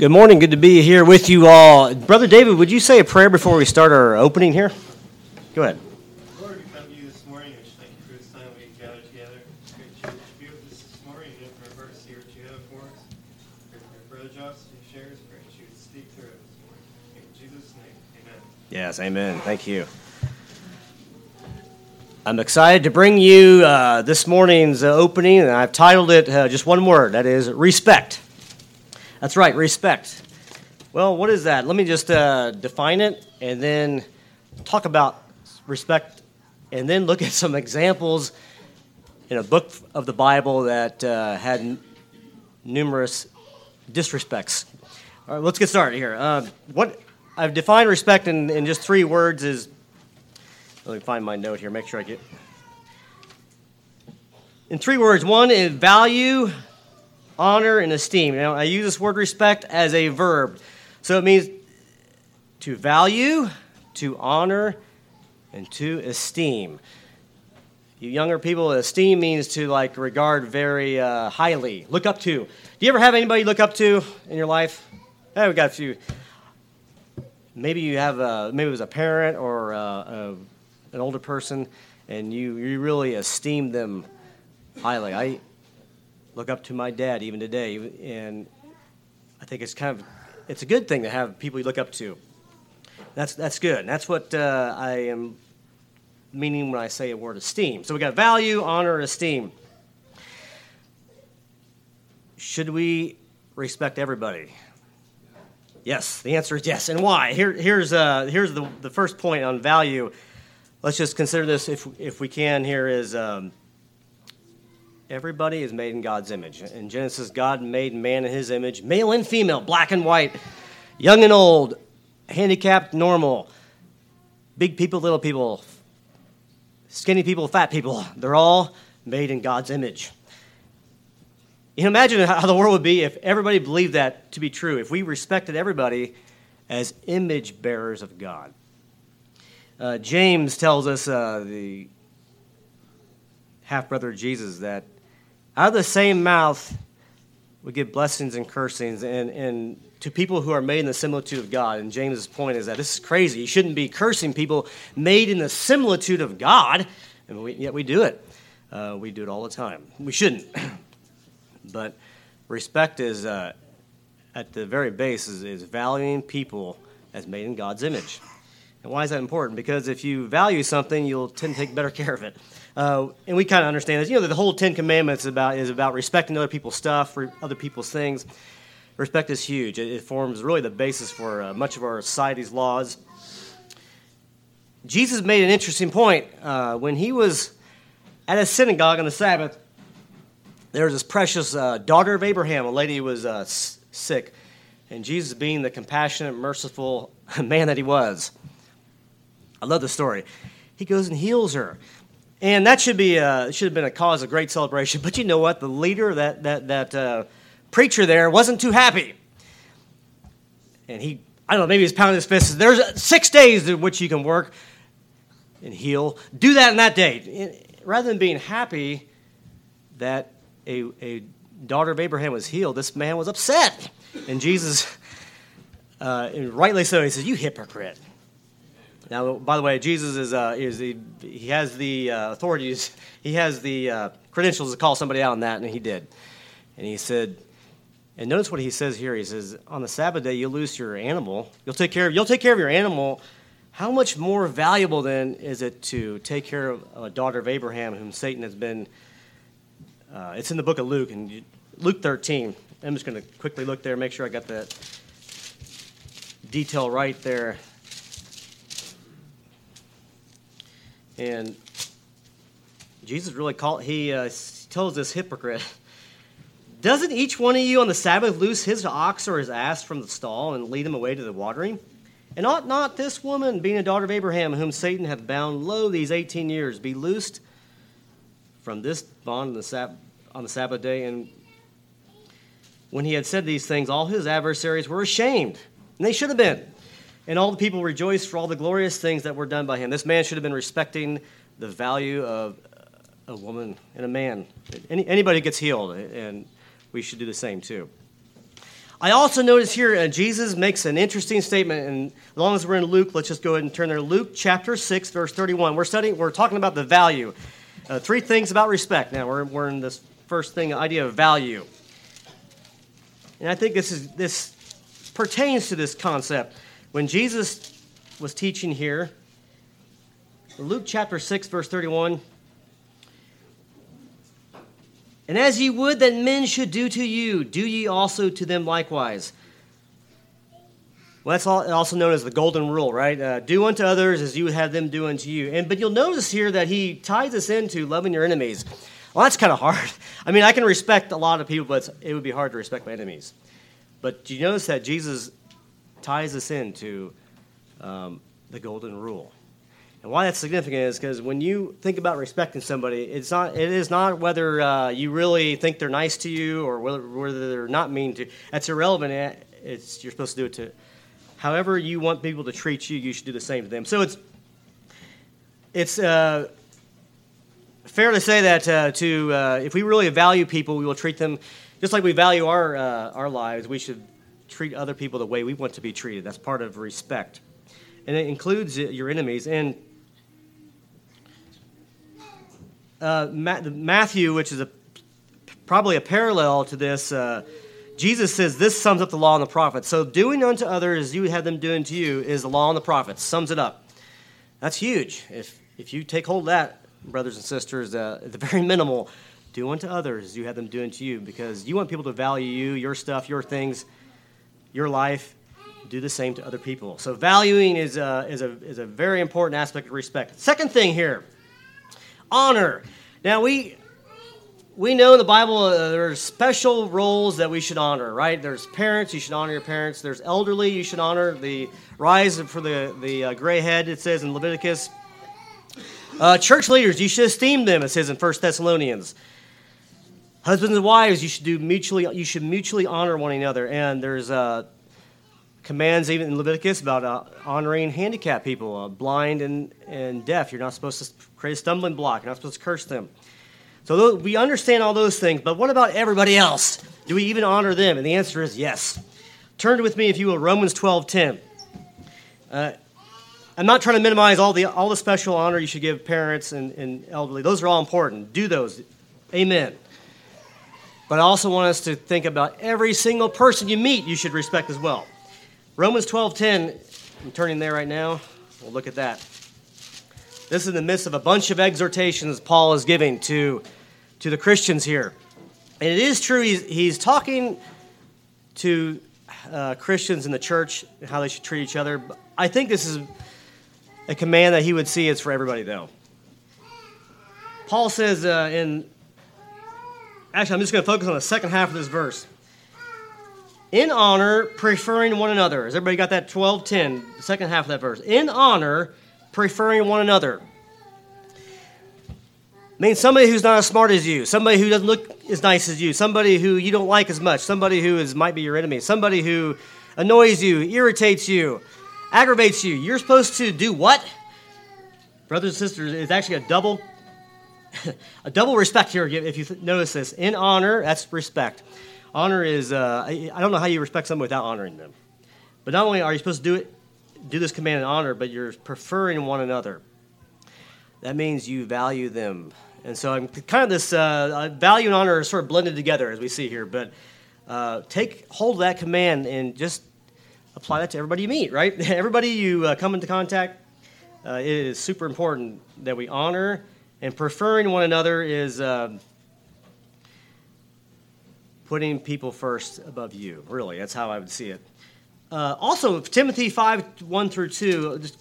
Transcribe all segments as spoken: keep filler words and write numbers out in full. Good morning. Good to be here with you all. Brother David, would you say a prayer before we start our opening here? Go ahead. Lord, we come to you this morning. I just thank you for this time we can gather together. Great church to be with us this morning. And for our hearts, see what you have for us. Pray for Brother Johnson who shares. Pray that you would speak through us this morning. In Jesus' name, amen. Yes, amen. Thank you. I'm excited to bring you uh, this morning's uh, opening, and I've titled it uh, just one word, that is respect. That's right, respect. Well, what is that? Let me just uh, define it and then talk about respect and then look at some examples in a book of the Bible that uh, had n- numerous disrespects. All right, let's get started here. Uh, what I've defined respect in, in just three words is... Let me find my note here, make sure I get... In three words, one is value, honor, and esteem. Now, I use this word respect as a verb. So it means to value, to honor, and to esteem. You younger people, esteem means to, like, regard very uh, highly, look up to. Do you ever have anybody you look up to in your life? Hey, we got a few. Maybe you have, a, maybe it was a parent or a... a an older person, and you, you really esteem them highly. I look up to my dad even today, and I think it's kind of, it's a good thing to have people you look up to. That's that's good. And that's what uh, I am meaning when I say a word esteem. So we got value, honor, and esteem. Should we respect everybody? Yes, the answer is yes. And why? Here here's uh here's the the first point on value. Let's just consider this, if if we can, here is um, everybody is made in God's image. In Genesis, God made man in his image, male and female, black and white, young and old, handicapped, normal, big people, little people, skinny people, fat people. They're all made in God's image. You know, imagine how the world would be if everybody believed that to be true, if we respected everybody as image bearers of God. Uh, James tells us, uh, the half-brother of Jesus, that out of the same mouth we give blessings and cursings, and, and to people who are made in the similitude of God. And James's point is that this is crazy. You shouldn't be cursing people made in the similitude of God, and we, yet we do it. Uh, we do it all the time. We shouldn't. But respect is, uh, at the very base, is, is valuing people as made in God's image. And why is that important? Because if you value something, you'll tend to take better care of it. Uh, and we kind of understand this. You know, the whole Ten Commandments is about, is about respecting other people's stuff, re- other people's things. Respect is huge. It, it forms really the basis for uh, much of our society's laws. Jesus made an interesting point. Uh, when he was at a synagogue on the Sabbath, there was this precious uh, daughter of Abraham, a lady who was uh, s- sick. And Jesus, being the compassionate, merciful man that he was, I love the story. He goes and heals her. And that should be a, should have been a cause of great celebration. But you know what? The leader, that that that uh, preacher there, wasn't too happy. And he, I don't know, maybe he's pounding his fist. There's six days in which you can work and heal. Do that on that day. Rather than being happy that a, a daughter of Abraham was healed, this man was upset. And Jesus, uh, and rightly so, he says, "You hypocrite." Now, by the way, Jesus is, uh, is the, he has the uh, authorities, he has the uh, credentials to call somebody out on that, and he did. And he said, and notice what he says here. He says, on the Sabbath day, you'll lose your animal. You'll take care of, you'll take care of your animal. How much more valuable, then, is it to take care of a daughter of Abraham whom Satan has been, uh, it's in the book of Luke, and Luke thirteen. I'm just going to quickly look there, make sure I got that detail right there. And Jesus really called, he uh, tells this hypocrite, doesn't each one of you on the Sabbath loose his ox or his ass from the stall and lead him away to the watering? And ought not this woman, being a daughter of Abraham, whom Satan hath bound low these eighteen years, be loosed from this bond on the, Sab- on the Sabbath day? And when he had said these things, all his adversaries were ashamed, and they should have been. And all the people rejoiced for all the glorious things that were done by him. This man should have been respecting the value of a woman and a man. Any, anybody gets healed, and we should do the same too. I also notice here uh, Jesus makes an interesting statement, and as long as we're in Luke, let's just go ahead and turn there to Luke chapter six, verse thirty-one. We're studying, we're talking about the value. Uh, three things about respect. Now we're we're in this first thing, idea of value, and I think this is this pertains to this concept. When Jesus was teaching here, Luke chapter six, verse thirty-one. And as ye would that men should do to you, do ye also to them likewise. Well, that's also known as the golden rule, right? Uh, do unto others as you would have them do unto you. And but you'll notice here that he ties us into loving your enemies. Well, that's kind of hard. I mean, I can respect a lot of people, but it's, it would be hard to respect my enemies. But do you notice that Jesus ties us into um, the golden rule? And why that's significant is because when you think about respecting somebody, it's not, it is not whether uh, you really think they're nice to you or whether, whether they're not mean to you. That's irrelevant. It's, you're supposed to do it to however you want people to treat you, you should do the same to them. So it's it's uh, fair to say that uh, to uh, if we really value people, we will treat them just like we value our uh, our lives. We should treat other people the way we want to be treated. That's part of respect. And it includes your enemies. And Uh, Matthew, which is a, probably a parallel to this, uh, Jesus says this sums up the law and the prophets. So doing unto others as you have them doing to you is the law and the prophets. Sums it up. That's huge. If if you take hold of that, brothers and sisters, uh, at the very minimal, do unto others as you have them doing to you, because you want people to value you, your stuff, your things, your life. Do the same to other people. So valuing is uh, is a is a very important aspect of respect. Second thing here. Honor. Now, we we know in the Bible uh, there are special roles that we should honor, right? There's parents, you should honor your parents. There's elderly, you should honor the rise for the, the uh, gray head, it says in Leviticus. Uh, church leaders, you should esteem them, it says in First Thessalonians. Husbands and wives, you should do mutually. You should mutually honor one another. And there's uh, commands even in Leviticus about uh, honoring handicapped people, uh, blind and, and deaf. You're not supposed to create a stumbling block. You're not supposed to curse them. So those, we understand all those things, but what about everybody else? Do we even honor them? And the answer is yes. Turn with me, if you will, Romans twelve ten. Uh, I'm not trying to minimize all the all the special honor you should give parents and, and elderly. Those are all important. Do those. Amen. But I also want us to think about every single person you meet you should respect as well. Romans twelve ten, I'm turning there right now. We'll look at that. This is in the midst of a bunch of exhortations Paul is giving to, to the Christians here. And it is true, he's, he's talking to uh, Christians in the church, how they should treat each other. I think this is a command that he would see is for everybody, though. Paul says uh, in... Actually, I'm just going to focus on the second half of this verse. In honor, preferring one another. Has everybody got that twelve ten, the second half of that verse? In honor, preferring one another. I mean, somebody who's not as smart as you, somebody who doesn't look as nice as you, somebody who you don't like as much, somebody who is might be your enemy, somebody who annoys you, irritates you, aggravates you. You're supposed to do what? Brothers and sisters, it's actually a double, a double respect here, if you th- notice this. In honor, that's respect. Honor is, uh, I don't know how you respect someone without honoring them. But not only are you supposed to do it, do this command in honor, but you're preferring one another. That means you value them. And so I'm kind of this, uh, value and honor are sort of blended together as we see here. But uh, take hold of that command and just apply that to everybody you meet, right? Everybody you uh, come into contact, uh, it is super important that we honor. And preferring one another is... Uh, Putting people first above you, really. That's how I would see it. Uh, also, Timothy five, one through two, just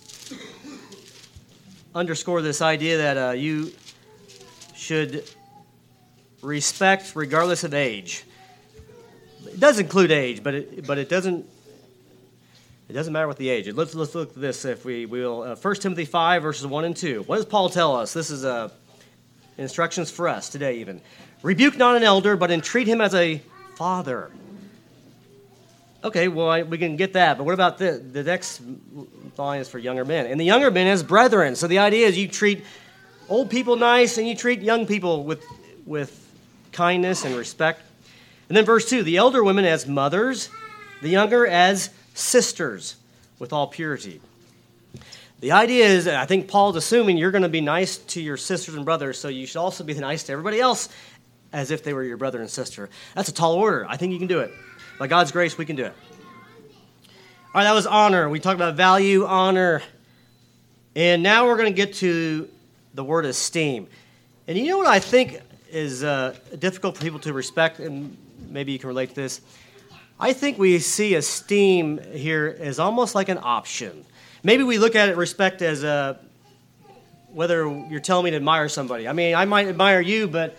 underscore this idea that uh, you should respect regardless of age. It does include age, but it but it doesn't it doesn't matter what the age. Let's let's look at this if we will. Uh, First Timothy five, verses one and two. What does Paul tell us? This is uh, instructions for us today, even. Rebuke not an elder, but entreat him as a father. Okay, well, I, we can get that. But what about the, the next line is for younger men? And the younger men as brethren. So the idea is you treat old people nice and you treat young people with, with kindness and respect. And then verse two, the elder women as mothers, the younger as sisters with all purity. The idea is, I think Paul's assuming you're going to be nice to your sisters and brothers, so you should also be nice to everybody else as if they were your brother and sister. That's a tall order. I think you can do it. By God's grace, we can do it. All right, that was honor. We talked about value, honor. And now we're going to get to the word esteem. And you know what I think is uh, difficult for people to respect, and maybe you can relate to this. I think we see esteem here as almost like an option. Maybe we look at it respect as a, whether you're telling me to admire somebody. I mean, I might admire you, but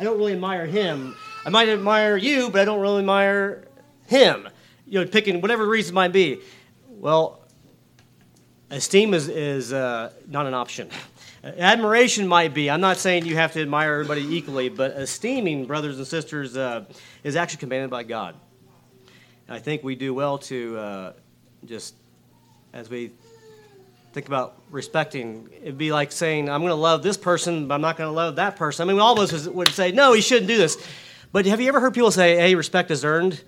I don't really admire him. I might admire you, but I don't really admire him. You know, picking whatever reason might be. Well, esteem is, is uh, not an option. Admiration might be. I'm not saying you have to admire everybody equally, but esteeming brothers and sisters uh, is actually commanded by God. And I think we do well to uh, just... as we think about respecting, it'd be like saying, I'm going to love this person, but I'm not going to love that person. I mean, all of us would say, no, you shouldn't do this. But have you ever heard people say, hey, respect is earned?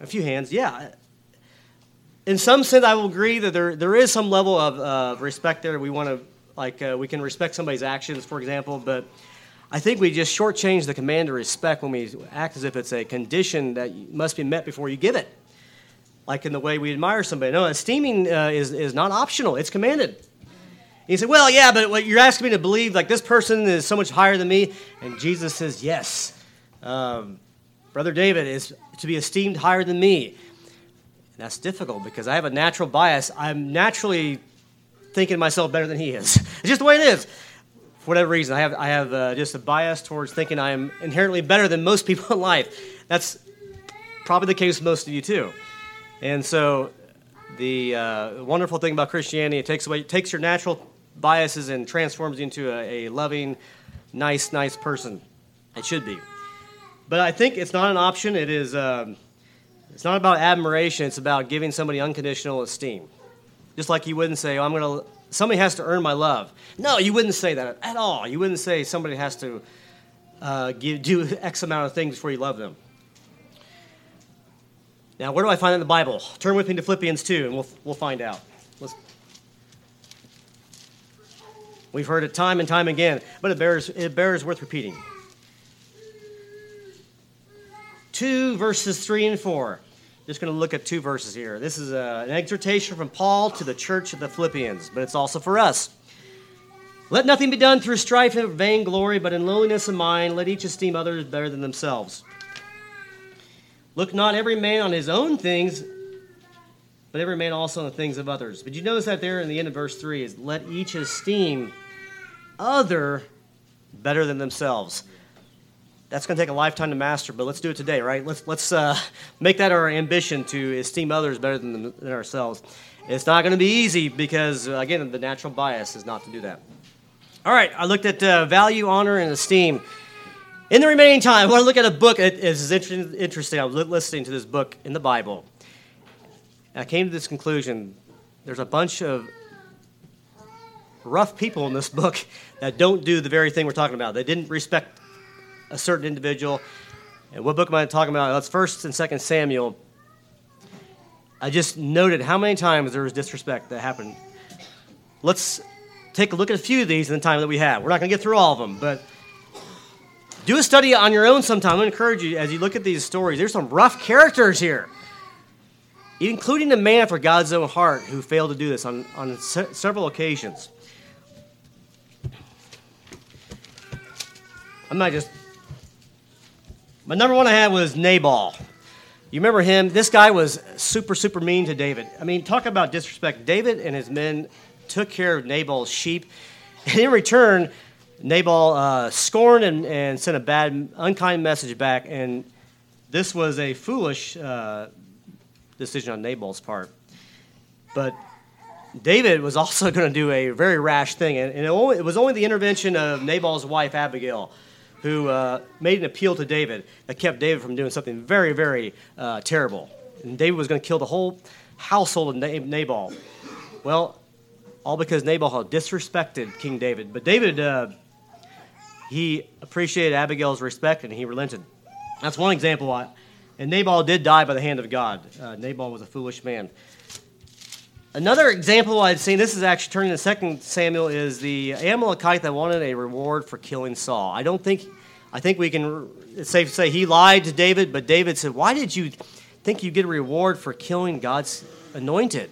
A few hands, yeah. In some sense, I will agree that there there is some level of uh, respect there. We want to, like, uh, we can respect somebody's actions, for example, but I think we just shortchange the command to respect when we act as if it's a condition that must be met before you give it. Like in the way we admire somebody. No, esteeming uh, is, is not optional. It's commanded. And you say, well, yeah, but what you're asking me to believe, like this person is so much higher than me. And Jesus says, yes, um, Brother David is to be esteemed higher than me. And that's difficult because I have a natural bias. I'm naturally thinking myself better than he is. It's just the way it is. For whatever reason, I have, I have uh, just a bias towards thinking I am inherently better than most people in life. That's probably the case with most of you too. And so the uh, wonderful thing about Christianity, it takes away, it takes your natural biases and transforms you into a, a loving, nice, nice person. It should be. But I think it's not an option. It is, um, it's not about admiration. It's about giving somebody unconditional esteem. Just like you wouldn't say, oh, I'm going to, somebody has to earn my love. No, you wouldn't say that at all. You wouldn't say somebody has to uh, give, do X amount of things before you love them. Now, where do I find that in the Bible? Turn with me to Philippians two, and we'll we'll find out. Let's... We've heard it time and time again, but it bears it bears worth repeating. Two verses three and four. Just going to look at two verses here. This is a, an exhortation from Paul to the church of the Philippians, but it's also for us. Let nothing be done through strife and vainglory, but in lowliness of mind, let each esteem others better than themselves. Look not every man on his own things, but every man also on the things of others. But you notice that there in the end of verse three is let each esteem other better than themselves. That's going to take a lifetime to master, but let's do it today, right? Let's let's uh, make that our ambition to esteem others better than, than ourselves. It's not going to be easy because, again, the natural bias is not to do that. All right, I looked at uh, value, honor, and esteem. In the remaining time, I want to look at a book. It is interesting. I was listening to this book in the Bible. And I came to this conclusion. There's a bunch of rough people in this book that don't do the very thing we're talking about. They didn't respect a certain individual. And what book am I talking about? That's First and Second Samuel. I just noted how many times there was disrespect that happened. Let's take a look at a few of these in the time that we have. We're not going to get through all of them, but... do a study on your own sometime. I encourage you, as you look at these stories, there's some rough characters here, including the man after God's own heart who failed to do this on, on se- several occasions. I'm not just... My number one I had was Nabal. You remember him? This guy was super, super mean to David. I mean, talk about disrespect. David and his men took care of Nabal's sheep, and in return... Nabal uh, scorned and, and sent a bad, unkind message back, and this was a foolish uh, decision on Nabal's part. But David was also going to do a very rash thing, and, and it, only, it was only the intervention of Nabal's wife, Abigail, who uh, made an appeal to David that kept David from doing something very, very uh, terrible. And David was going to kill the whole household of Nab- Nabal. Well, all because Nabal had disrespected King David. But David... Uh, He appreciated Abigail's respect, and he relented. That's one example. I, And Nabal did die by the hand of God. Uh, Nabal was a foolish man. Another example I've seen, this is actually turning to Second Samuel, is the Amalekite that wanted a reward for killing Saul. I don't think, I think we can, it's safe to say he lied to David, but David said, why did you think you get a reward for killing God's anointed?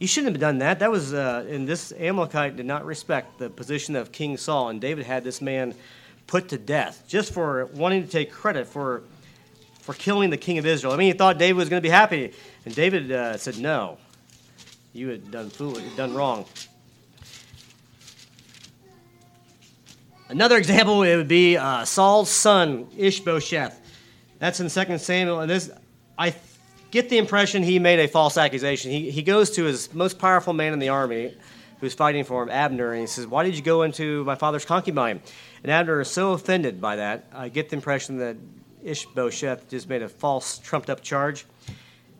You shouldn't have done that. That was, uh, and this Amalekite did not respect the position of King Saul, and David had this man put to death just for wanting to take credit for for killing the king of Israel. I mean, he thought David was going to be happy, and David uh, said no. You had done foolish, done wrong. Another example, it would be uh, Saul's son, Ishbosheth. That's in Second Samuel. And this, I get the impression he made a false accusation. He he goes to his most powerful man in the army who's fighting for him, Abner, and he says, why did you go into my father's concubine? And Abner is so offended by that. I get the impression that Ishbosheth just made a false, trumped-up charge.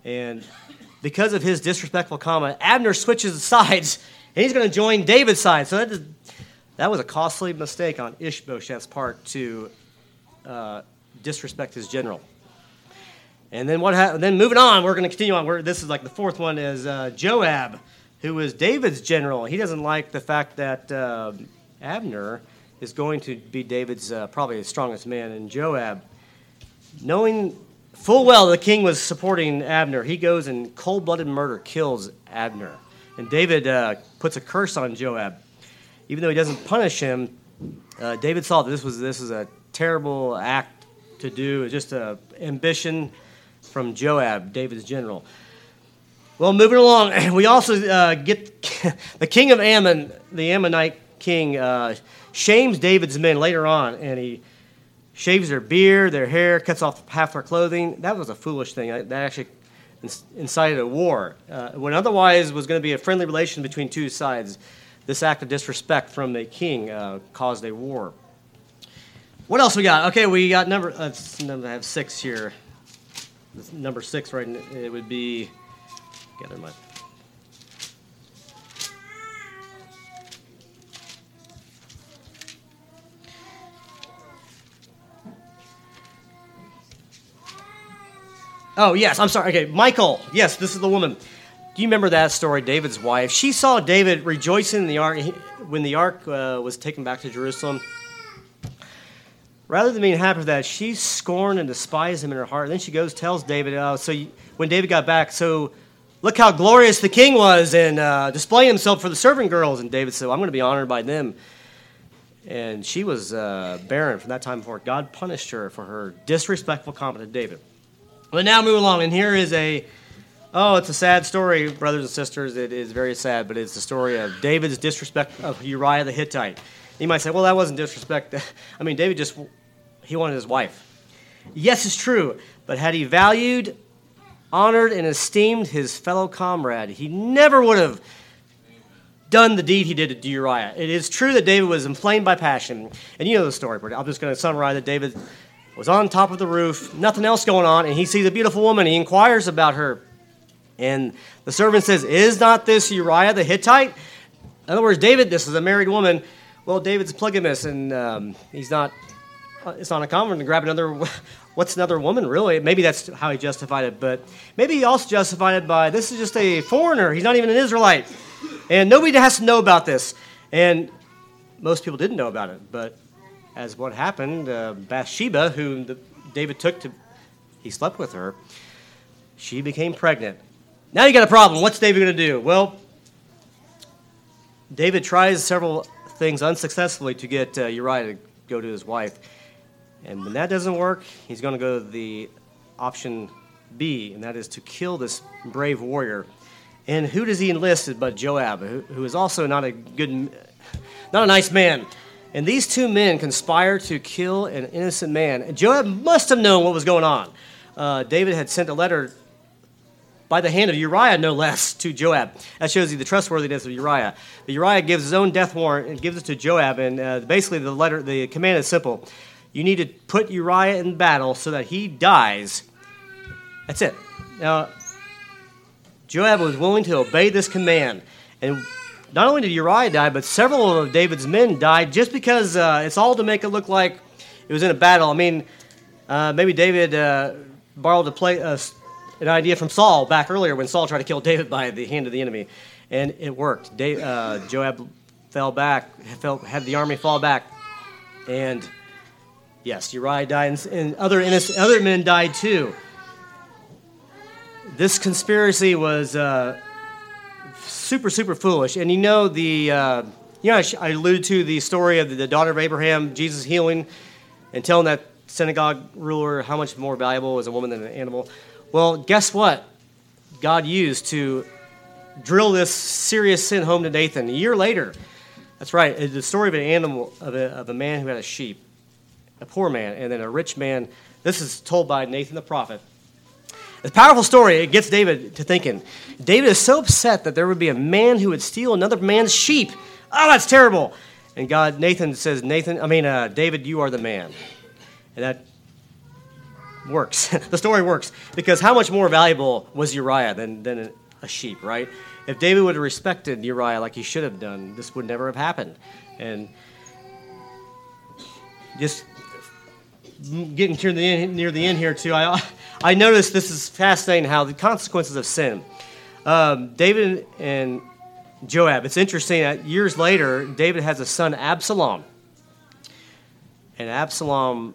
And because of his disrespectful comment, Abner switches sides, and he's going to join David's side. So that, is, that was a costly mistake on Ishbosheth's part to uh, disrespect his general. And then what? Ha- then moving on, we're going to continue on. We're, this is like the fourth one is uh, Joab, who was David's general. He doesn't like the fact that uh, Abner is going to be David's uh, probably his strongest man, and Joab, knowing full well the king was supporting Abner, he goes and cold-blooded murder kills Abner. And David uh, puts a curse on Joab. Even though he doesn't punish him, uh, David saw that this was this was a terrible act to do. It was just an ambition from Joab, David's general. Well, moving along, we also uh, get the king of Ammon, the Ammonite king, uh, shames David's men later on, and he shaves their beard, their hair, cuts off half their clothing. That was a foolish thing. That actually incited a war. Uh, when otherwise was going to be a friendly relation between two sides, this act of disrespect from the king uh, caused a war. What else we got? Okay, we got number, uh, number I have six here. This number six, right? It would be, gather my. Oh, yes, I'm sorry. Okay, Michal. Yes, this is the woman. Do you remember that story, David's wife? She saw David rejoicing in the ark when the ark uh, was taken back to Jerusalem. Rather than being happy with that, she scorned and despised him in her heart. Then she goes, tells David, oh, so you, when David got back, so look how glorious the king was and uh, displaying himself for the servant girls. And David said, well, I'm going to be honored by them. And she was uh, barren from that time forward. God punished her for her disrespectful comment to David. But now move along, and here is a, oh, it's a sad story, brothers and sisters. It is very sad, but it's the story of David's disrespect of Uriah the Hittite. You might say, well, that wasn't disrespect. I mean, David just, he wanted his wife. Yes, it's true, but had he valued, honored, and esteemed his fellow comrade, he never would have done the deed he did to Uriah. It is true that David was inflamed by passion, and you know the story. I'm just going to summarize that David was on top of the roof, nothing else going on, and he sees a beautiful woman. He inquires about her, and the servant says, is not this Uriah the Hittite? In other words, David, this is a married woman. Well, David's polygamous, and um, he's not, it's not uncommon to grab another, what's another woman, really? Maybe that's how he justified it, but maybe he also justified it by, this is just a foreigner. He's not even an Israelite, and nobody has to know about this, and most people didn't know about it, but as what happened, uh, Bathsheba, whom the, David took to, he slept with her, she became pregnant. Now you got a problem. What's David going to do? Well, David tries several things unsuccessfully to get uh, Uriah to go to his wife. And when that doesn't work, he's going to go to the option B, and that is to kill this brave warrior. And who does he enlist but Joab, who, who is also not a good, not a nice man. And these two men conspire to kill an innocent man. And Joab must have known what was going on. Uh, David had sent a letter by the hand of Uriah, no less, to Joab. That shows you the trustworthiness of Uriah. But Uriah gives his own death warrant and gives it to Joab. And uh, basically, the letter, the command is simple: you need to put Uriah in battle so that he dies. That's it. Now, Joab was willing to obey this command, and not only did Uriah die, but several of David's men died just because uh, it's all to make it look like it was in a battle. I mean, uh, maybe David uh, borrowed a play, uh, an idea from Saul back earlier when Saul tried to kill David by the hand of the enemy, and it worked. Dave, uh, Joab fell back, fell, had the army fall back, and yes, Uriah died, and, and other innocent, other men died too. This conspiracy was uh, super, super foolish, and you know the. Uh, You know, I alluded to the story of the daughter of Abraham, Jesus healing, and telling that synagogue ruler how much more valuable is a woman than an animal. Well, guess what? God used to drill this serious sin home to Nathan. A year later, that's right, the story of an animal, of a, of a man who had a sheep, a poor man, and then a rich man. This is told by Nathan the prophet. It's a powerful story. It gets David to thinking. David is so upset that there would be a man who would steal another man's sheep. Oh, that's terrible. And God, Nathan says, Nathan, I mean, uh, David, you are the man. And that works. The story works. Because how much more valuable was Uriah than, than a sheep, right? If David would have respected Uriah like he should have done, this would never have happened. And just getting near the end, near the end here, too, I, I noticed this is fascinating how the consequences of sin. Um, David and Joab. It's interesting that years later, David has a son, Absalom. And Absalom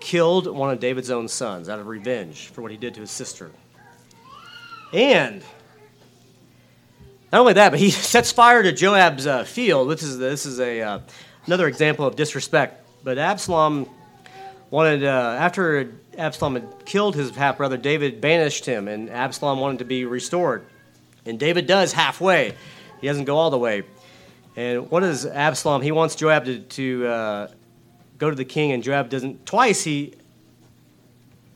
killed one of David's own sons out of revenge for what he did to his sister. And not only that, but he sets fire to Joab's uh, field. This is this is a uh, another example of disrespect. But Absalom wanted, uh, after Absalom had killed his half-brother, David banished him, and Absalom wanted to be restored. And David does halfway. He doesn't go all the way. And what is Absalom? He wants Joab to, to uh, go to the king, and Joab doesn't. Twice he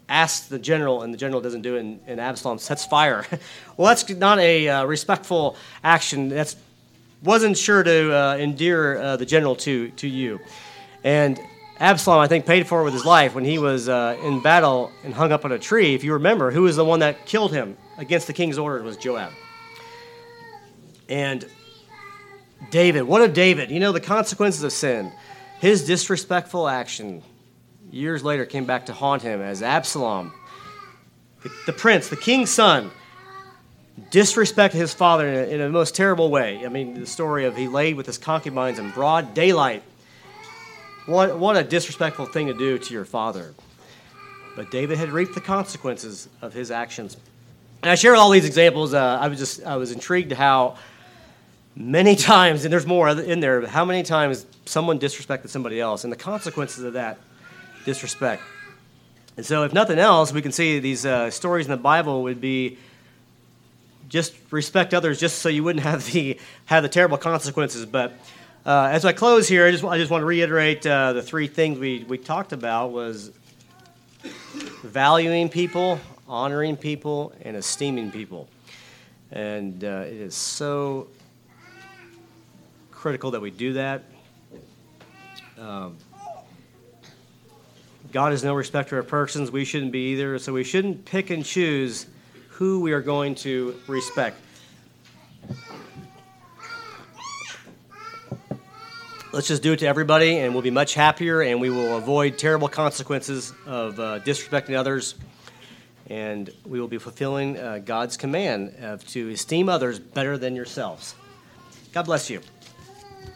asks the general, and the general doesn't do it, and, and Absalom sets fire. Well, that's not a uh, respectful action. That's wasn't sure to uh, endear uh, the general to, to you. And Absalom, I think, paid for it with his life when he was uh, in battle and hung up on a tree. If you remember, who was the one that killed him against the king's order? It was Joab. And David, what of David? You know, the consequences of sin. His disrespectful action years later came back to haunt him as Absalom, the, the prince, the king's son, disrespected his father in a, in a most terrible way. I mean, the story of he laid with his concubines in broad daylight. What, what a disrespectful thing to do to your father. But David had reaped the consequences of his actions. And I share all these examples. Uh, I was just I was intrigued how many times, and there's more in there, but how many times someone disrespected somebody else and the consequences of that disrespect. And so if nothing else, we can see these uh, stories in the Bible would be just respect others just so you wouldn't have the have the terrible consequences. But uh, as I close here, I just, I just want to reiterate uh, the three things we, we talked about was valuing people, honoring people, and esteeming people. And uh, it is so critical that we do that. Um, God is no respecter of persons. We shouldn't be either. So we shouldn't pick and choose who we are going to respect. Let's just do it to everybody, and we'll be much happier, and we will avoid terrible consequences of uh, disrespecting others. And we will be fulfilling uh, God's command of to esteem others better than yourselves. God bless you.